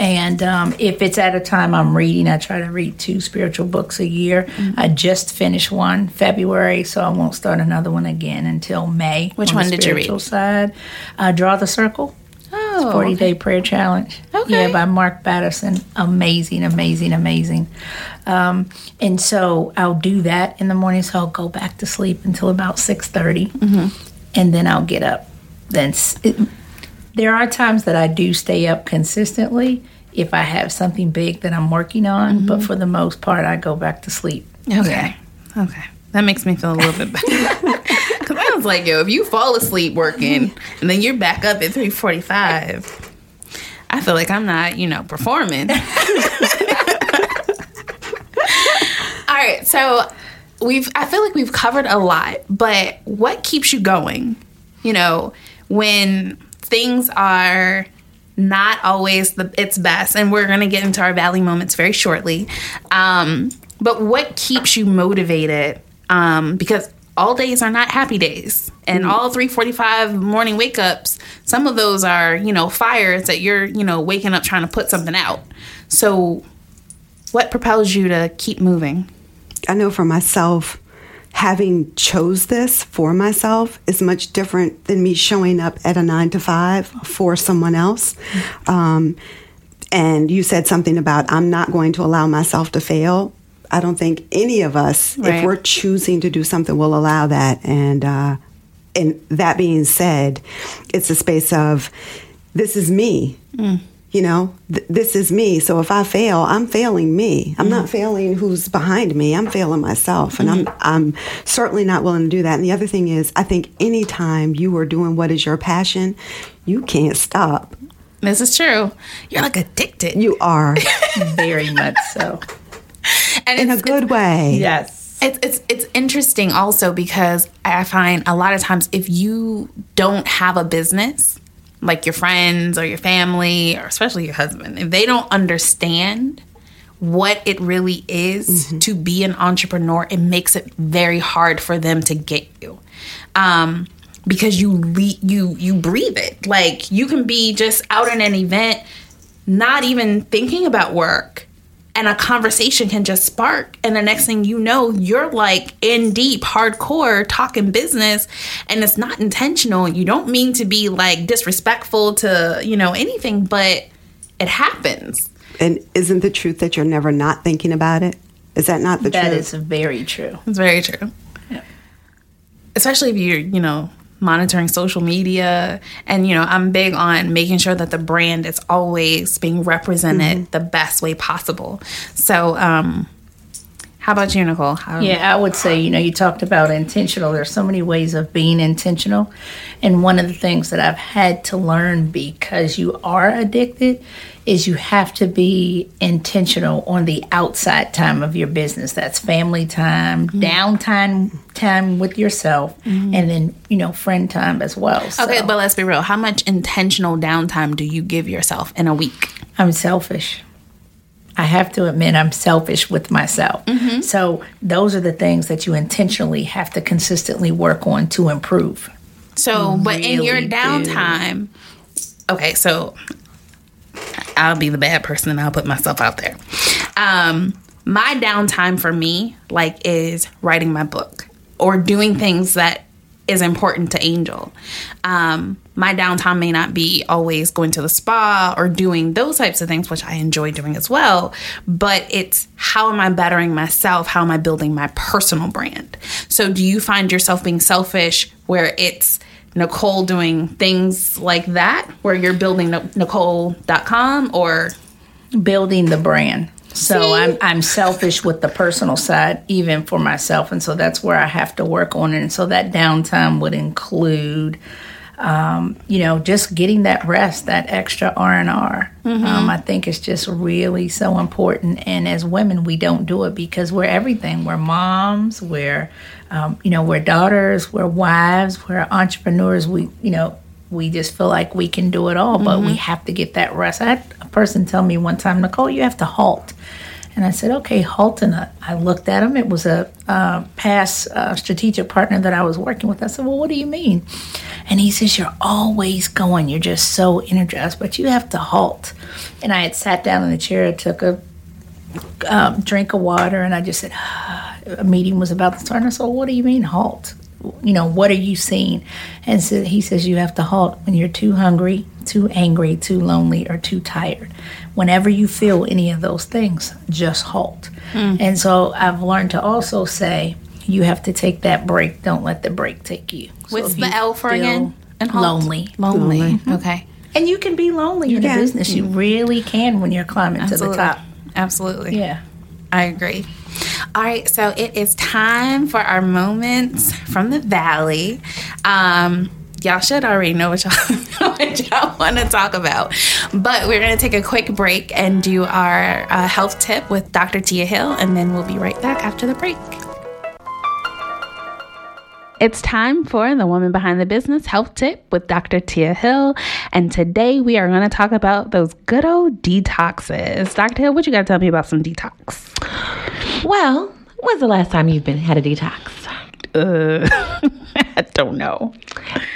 And um, if it's at a time I'm reading, I try to read two spiritual books a year. Mm-hmm. I just finished one February, so I won't start another one again until May. Which on one the did you read? Spiritual side, uh, Draw the Circle. Oh, forty okay. Day Prayer Challenge. Okay. Yeah, by Mark Batterson. Amazing, amazing, amazing. Um, and so I'll do that in the morning. So I'll go back to sleep until about six thirty, mm-hmm. and then I'll get up. Then. It, There are times that I do stay up consistently if I have something big that I'm working on, mm-hmm. but for the most part, I go back to sleep. Okay. Yeah. Okay. That makes me feel a little bit better. Because I was like, yo, if you fall asleep working and then you're back up at three forty-five, I feel like I'm not, you know, performing. All right. So we've. I feel like we've covered a lot, but what keeps you going, you know, when... Things are not always the its best, and we're going to get into our valley moments very shortly. Um, but what keeps you motivated? Um, because all days are not happy days, and mm. all three forty-five morning wake ups, some of those are, you know, fires that you're, you know, waking up trying to put something out. So what propels you to keep moving? I know for myself, having chose this for myself is much different than me showing up at a nine to five for someone else. Um, and you said something about I'm not going to allow myself to fail. I don't think any of us, right. if we're choosing to do something, will allow that. And uh, and that being said, it's a space of this is me. Mm. You know, th- this is me. So if I fail, I'm failing me. I'm mm-hmm. not failing who's behind me. I'm failing myself. And mm-hmm. I'm I'm certainly not willing to do that. And the other thing is, I think any time you are doing what is your passion, you can't stop. This is true. You're like addicted. You are. Very much so. And in a good way. Yes. It's it's it's interesting also because I find a lot of times if you don't have a business, like your friends or your family or especially your husband, if they don't understand what it really is mm-hmm. to be an entrepreneur, it makes it very hard for them to get you. Um, because you le- you you breathe it. Like you can be just out in an event, not even thinking about work, and a conversation can just spark. And the next thing you know, you're like in deep, hardcore, talking business. And it's not intentional. You don't mean to be like disrespectful to, you know, anything, but it happens. And isn't the truth that you're never not thinking about it? Is that not the that truth? That is very true. It's very true. Yeah. Especially if you're, you know, monitoring social media. And, you know, I'm big on making sure that the brand is always being represented mm-hmm. the best way possible. So um, how about you, Nicole? How yeah, I would say, you know, you talked about intentional. There's so many ways of being intentional. And one of the things that I've had to learn because you are addicted is you have to be intentional on the outside time of your business. That's family time, mm-hmm. downtime time with yourself, mm-hmm. and then, you know, friend time as well. So. Okay, but let's be real. How much intentional downtime do you give yourself in a week? I'm selfish. I have to admit I'm selfish with myself. Mm-hmm. So those are the things that you intentionally have to consistently work on to improve. So, but really in your downtime, do. Okay, so... I'll be the bad person and I'll put myself out there. Um, my downtime for me, like, is writing my book or doing things that is important to Angel. Um, my downtime may not be always going to the spa or doing those types of things, which I enjoy doing as well. But it's how am I bettering myself? How am I building my personal brand? So do you find yourself being selfish where it's Necole doing things like that, where you're building Necole dot com or building the brand? So See? I'm I'm selfish with the personal side, even for myself. And so that's where I have to work on it. And so that downtime would include, um, you know, just getting that rest, that extra R and R. Mm-hmm. Um, I think it's just really so important. And as women, we don't do it because we're everything. We're moms, we're, um, you know, we're daughters, we're wives, we're entrepreneurs. We, you know, we just feel like we can do it all, but mm-hmm. we have to get that rest. I had a person tell me one time, Nicole, you have to halt. And I said, okay, halt. And I looked at him. It was a uh, past uh, strategic partner that I was working with. I said, well, what do you mean? And he says, you're always going. You're just so energized, but you have to halt. And I had sat down in the chair, took a um, drink of water, and I just said, ah. A meeting was about to start. And I said, well, what do you mean halt? You know, what are you seeing? And so he says, you have to halt when you're too hungry, too angry, too lonely, or too tired. Whenever you feel any of those things, just halt. Mm. And so I've learned to also say, you have to take that break. Don't let the break take you. So what's the L for again? And halt. Lonely. Lonely. Lonely. Mm-hmm. Okay. And you can be lonely you in can. a business. You really can when you're climbing Absolutely. to the top. Absolutely. Yeah. I agree. All right. So it is time for our moments from the Valley. Um, Y'all should already know what y'all, what y'all want to talk about. But we're going to take a quick break and do our uh, health tip with Doctor Tia Hill, and then we'll be right back after the break. It's time for the Woman Behind the Business Health Tip with Doctor Tia Hill. And today we are going to talk about those good old detoxes. Doctor Hill, what you got to tell me about some detox? Well, when's the last time you've been had a detox? Uh, I don't know.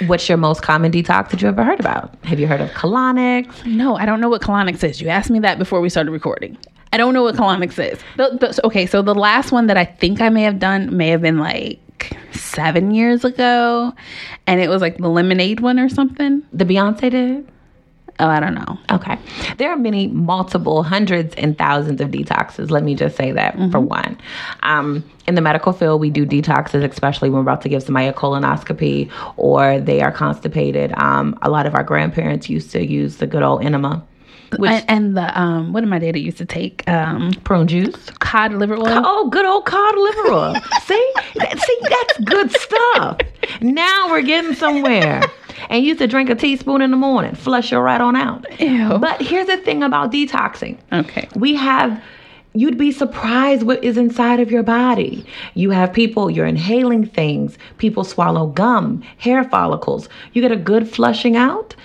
What's your most common detox that you ever heard about? Have you heard of colonics? No, I don't know what colonics is. You asked me that before we started recording. I don't know what colonics is. The, the, okay, so the last one that I think I may have done may have been like seven years ago. And it was like the lemonade one or something. The Beyonce did? Oh, I don't know. Okay. There are many, multiple, hundreds and thousands of detoxes. Let me just say that mm-hmm. for one. Um, in the medical field, we do detoxes, especially when we're about to give somebody a colonoscopy or they are constipated. Um, a lot of our grandparents used to use the good old enema. Which, and, and the um, what did my daddy used to take? Um, prune juice, cod liver oil. Oh, good old cod liver oil. see, that, see, that's good stuff. Now we're getting somewhere. And you used to drink a teaspoon in the morning, flush it right on out. Ew. But here's the thing about detoxing. Okay, we have you'd be surprised what is inside of your body. You have people, you're inhaling things. People swallow gum, hair follicles. You get a good flushing out,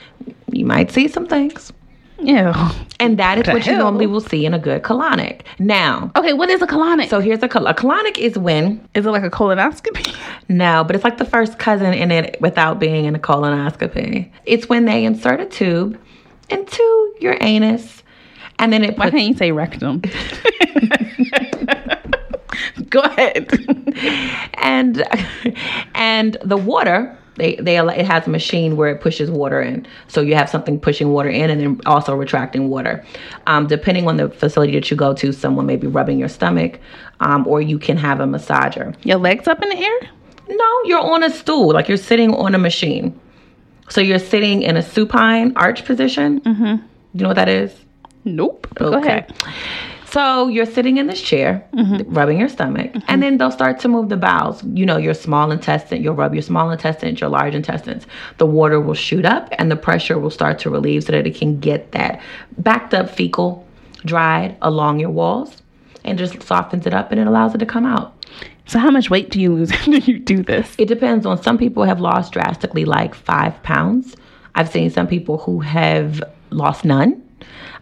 you might see some things. Yeah. And that is what, what you normally will see in a good colonic. Now. Okay, what is a colonic? So here's a colonic. A colonic is when. Is it like a colonoscopy? No, but it's like the first cousin in it without being in a colonoscopy. It's when they insert a tube into your anus. And then it puts, why can't you say rectum? Go ahead. And and the water, they they it has a machine where it pushes water in. So you have something pushing water in and then also retracting water. Um, depending on the facility that you go to, someone may be rubbing your stomach, um, or you can have a massager. Your legs up in the air? No, you're on a stool, like you're sitting on a machine. So you're sitting in a supine arch position. Mm-hmm. You know what that is? Nope. Okay. Go ahead. So you're sitting in this chair, mm-hmm. rubbing your stomach, mm-hmm. and then they'll start to move the bowels. You know, your small intestine, you'll rub your small intestines, your large intestines. The water will shoot up and the pressure will start to relieve so that it can get that backed up fecal dried along your walls and just softens it up and it allows it to come out. So how much weight do you lose after you do this? It depends on, some people have lost drastically like five pounds. I've seen some people who have lost none.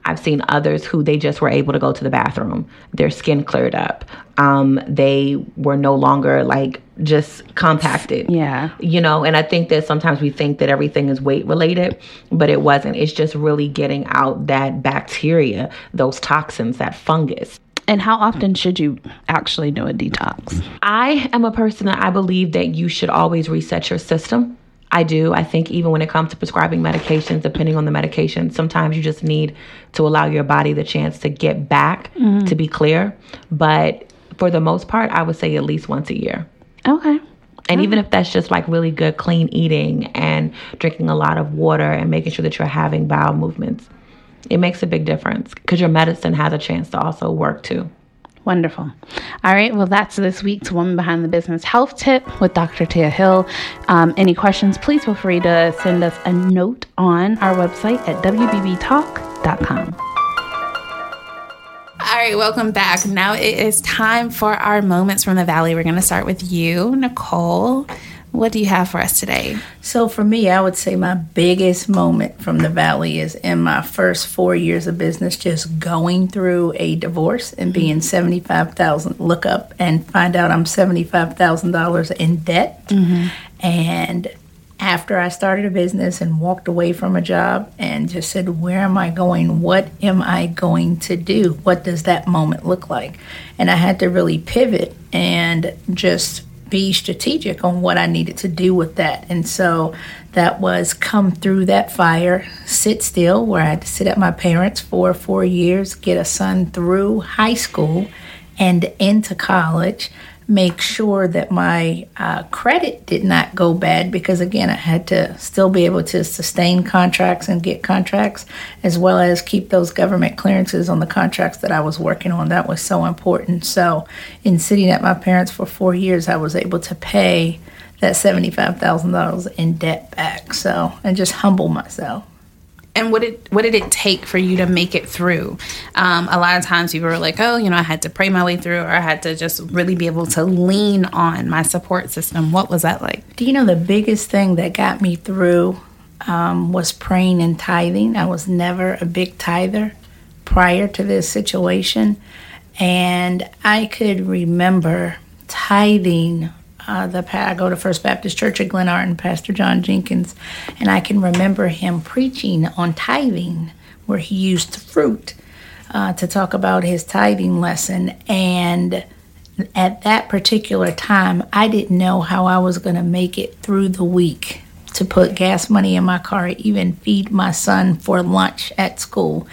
I've seen others who they just were able to go to the bathroom. Their skin cleared up. Um, they were no longer like just compacted. Yeah. You know, and I think that sometimes we think that everything is weight related, but it wasn't. It's just really getting out that bacteria, those toxins, that fungus. And how often should you actually do a detox? I am a person that I believe that you should always reset your system. I do. I think even when it comes to prescribing medications, depending on the medication, sometimes you just need to allow your body the chance to get back, mm. to be clear. But for the most part, I would say at least once a year. Okay. And okay. even if that's just like really good, clean eating and drinking a lot of water and making sure that you're having bowel movements, it makes a big difference because your medicine has a chance to also work too. Wonderful. All right. Well, that's this week's Woman Behind the Business Health Tip with Doctor Tia Hill. Um, any questions, please feel free to send us a note on our website at W B B talk dot com. All right. Welcome back. Now it is time for our Moments from the Valley. We're going to start with you, Nicole. What do you have for us today? So for me, I would say my biggest moment from the Valley is in my first four years of business, just going through a divorce and being seventy-five thousand dollars, look up and find out I'm seventy-five thousand dollars in debt. Mm-hmm. And after I started a business and walked away from a job and just said, where am I going? What am I going to do? What does that moment look like? And I had to really pivot and just be strategic on what I needed to do with that. And so that was come through that fire, sit still, where I had to sit at my parents for four years, get a son through high school and into college, make sure that my uh, credit did not go bad because, again, I had to still be able to sustain contracts and get contracts as well as keep those government clearances on the contracts that I was working on. That was so important. So in sitting at my parents for four years, I was able to pay that seventy-five thousand dollars in debt back. So and just humble myself. And what did what did it take for you to make it through? Um, a lot of times people were like, oh, you know, I had to pray my way through or I had to just really be able to lean on my support system. What was that like? Do you know the biggest thing that got me through um, was praying and tithing. I was never a big tither prior to this situation. And I could remember tithing Uh, the I go to First Baptist Church at Glen Arden, Pastor John Jenkins, and I can remember him preaching on tithing where he used fruit uh, to talk about his tithing lesson. And at that particular time, I didn't know how I was going to make it through the week to put gas money in my car, even feed my son for lunch at school.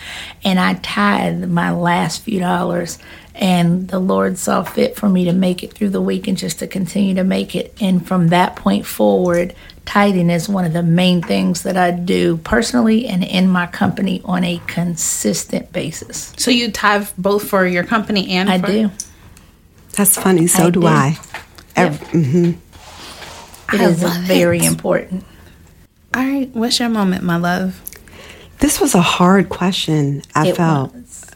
And I tithed my last few dollars. And the Lord saw fit for me to make it through the week and just to continue to make it. And from that point forward, tithing is one of the main things that I do personally and in my company on a consistent basis. So you tithe both for your company and I for... I do. That's funny. So I do, do I. Yep. Mm-hmm. It I is very it. important. All right. What's your moment, my love? This was a hard question, I it felt. Was.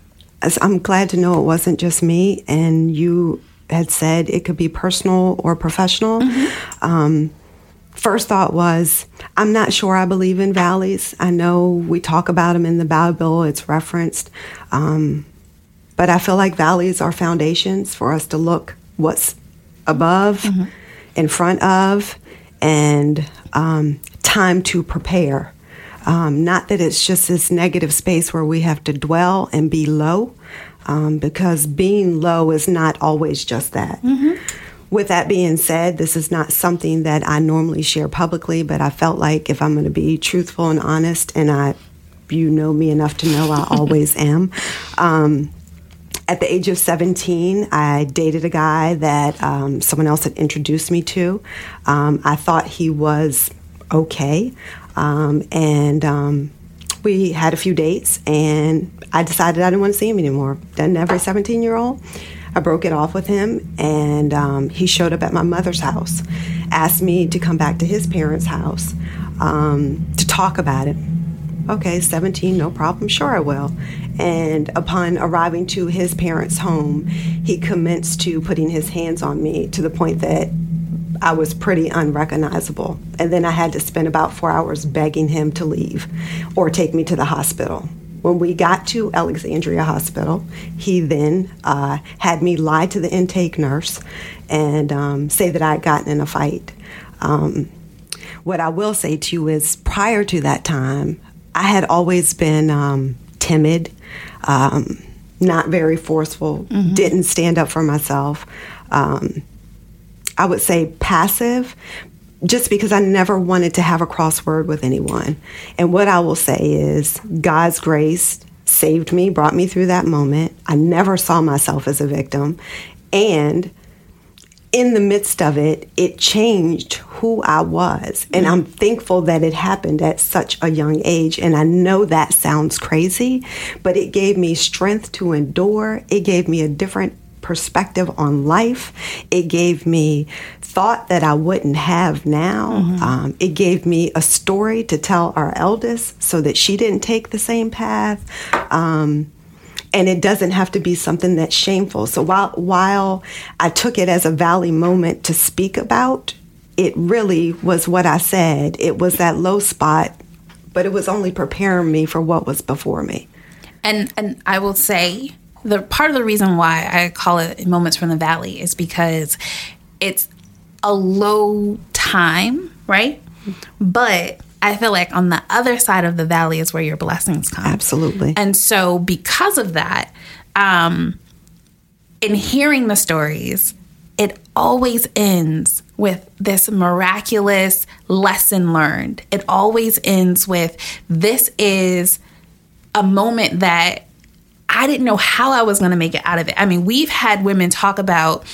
I'm glad to know it wasn't just me, and you had said it could be personal or professional. Mm-hmm. Um, first thought was, I'm not sure I believe in valleys. I know we talk about them in the Bible, it's referenced. Um, but I feel like valleys are foundations for us to look what's above, mm-hmm. in front of, and um, time to prepare. Um, not that it's just this negative space where we have to dwell and be low, um, because being low is not always just that. Mm-hmm. With that being said, this is not something that I normally share publicly, but I felt like if I'm going to be truthful and honest, and I, you know me enough to know I always am. Um, at the age of seventeen, I dated a guy that um, someone else had introduced me to. Um, I thought he was okay. Um, and um, we had a few dates, and I decided I didn't want to see him anymore. Then every seventeen-year-old, I broke it off with him, and um, he showed up at my mother's house, asked me to come back to his parents' house um, to talk about it. Okay, seventeen, no problem, sure I will. And upon arriving to his parents' home, he commenced to putting his hands on me to the point that I was pretty unrecognizable. And then I had to spend about four hours begging him to leave or take me to the hospital. When we got to Alexandria Hospital, he then uh, had me lie to the intake nurse and um, say that I had gotten in a fight. Um, what I will say to you is, prior to that time, I had always been um, timid, um, not very forceful, mm-hmm. didn't stand up for myself. Um, I would say passive, just because I never wanted to have a crossword with anyone. And what I will say is, God's grace saved me, brought me through that moment. I never saw myself as a victim. And in the midst of it, it changed who I was. And I'm thankful that it happened at such a young age. And I know that sounds crazy, but it gave me strength to endure. It gave me a different perspective on life. It gave me thought that I wouldn't have now. Mm-hmm. Um, it gave me a story to tell our eldest so that she didn't take the same path. Um, and it doesn't have to be something that's shameful. So while while I took it as a valley moment to speak about, it really was what I said. It was that low spot, but it was only preparing me for what was before me. And and I will say, the part of the reason why I call it Moments from the Valley is because it's a low time, right? But I feel like on the other side of the valley is where your blessings come. Absolutely. And so because of that, um, in hearing the stories, it always ends with this miraculous lesson learned. It always ends with, this is a moment that I didn't know how I was going to make it out of it. I mean, we've had women talk about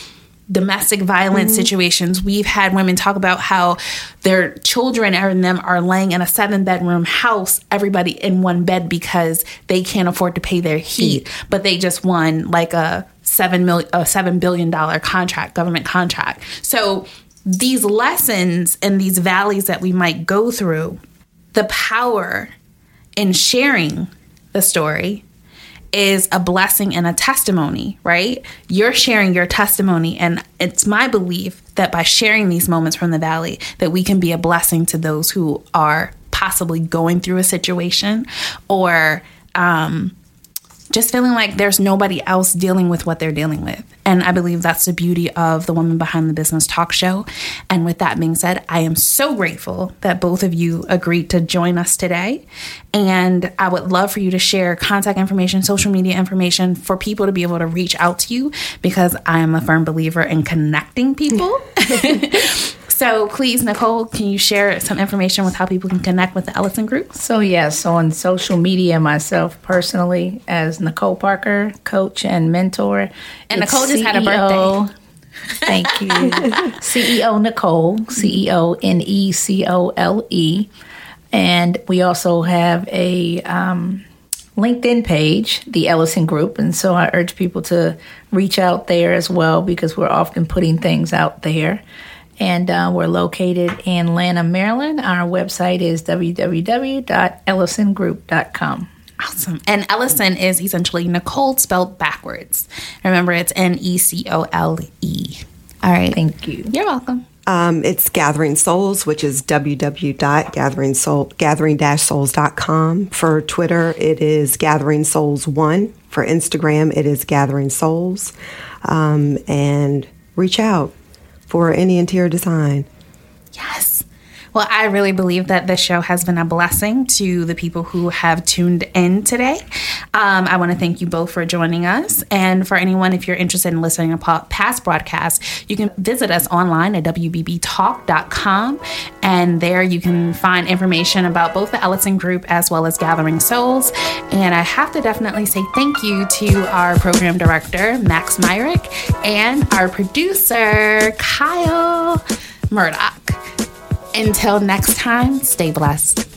domestic violence mm-hmm. situations. We've had women talk about how their children and them are laying in a seven bedroom house, everybody in one bed, because they can't afford to pay their heat, mm-hmm. but they just won like a seven million, a seven billion dollar contract, government contract. So these lessons and these valleys that we might go through, the power in sharing the story is a blessing and a testimony, right? You're sharing your testimony, and it's my belief that by sharing these moments from the valley, that we can be a blessing to those who are possibly going through a situation or um, just feeling like there's nobody else dealing with what they're dealing with. And I believe that's the beauty of the Woman Behind the Business talk show. And with that being said, I am so grateful that both of you agreed to join us today. And I would love for you to share contact information, social media information for people to be able to reach out to you, because I am a firm believer in connecting people. So please, Necole, can you share some information with how people can connect with the Elocen Group? So yes, on social media, myself personally as Necole Parker, coach and mentor. And Necole just C E O, had a birthday. Thank you. C E O Necole, C E O N E C O L E. And we also have a um, LinkedIn page, the Elocen Group. And so I urge people to reach out there as well, because we're often putting things out there. And uh, we're located in Atlanta, Maryland. Our website is w w w dot elocen group dot com. Awesome. And Elocen is essentially Necole spelled backwards. Remember, it's N E C O L E. All right. Thank you. You're welcome. Um, it's Gathering Souls, which is w w w dot gathering souls dot com. For Twitter, it is Gathering Souls One. For Instagram, it is Gathering Souls. Um, and reach out for any interior design. Yes. Well, I really believe that this show has been a blessing to the people who have tuned in today. Um, I want to thank you both for joining us. And for anyone, if you're interested in listening to past broadcasts, you can visit us online at W B B talk dot com. And there you can find information about both the Elocen Group as well as Gathering Souls. And I have to definitely say thank you to our program director, Max Myrick, and our producer, Kyle Murdoch. Until next time, stay blessed.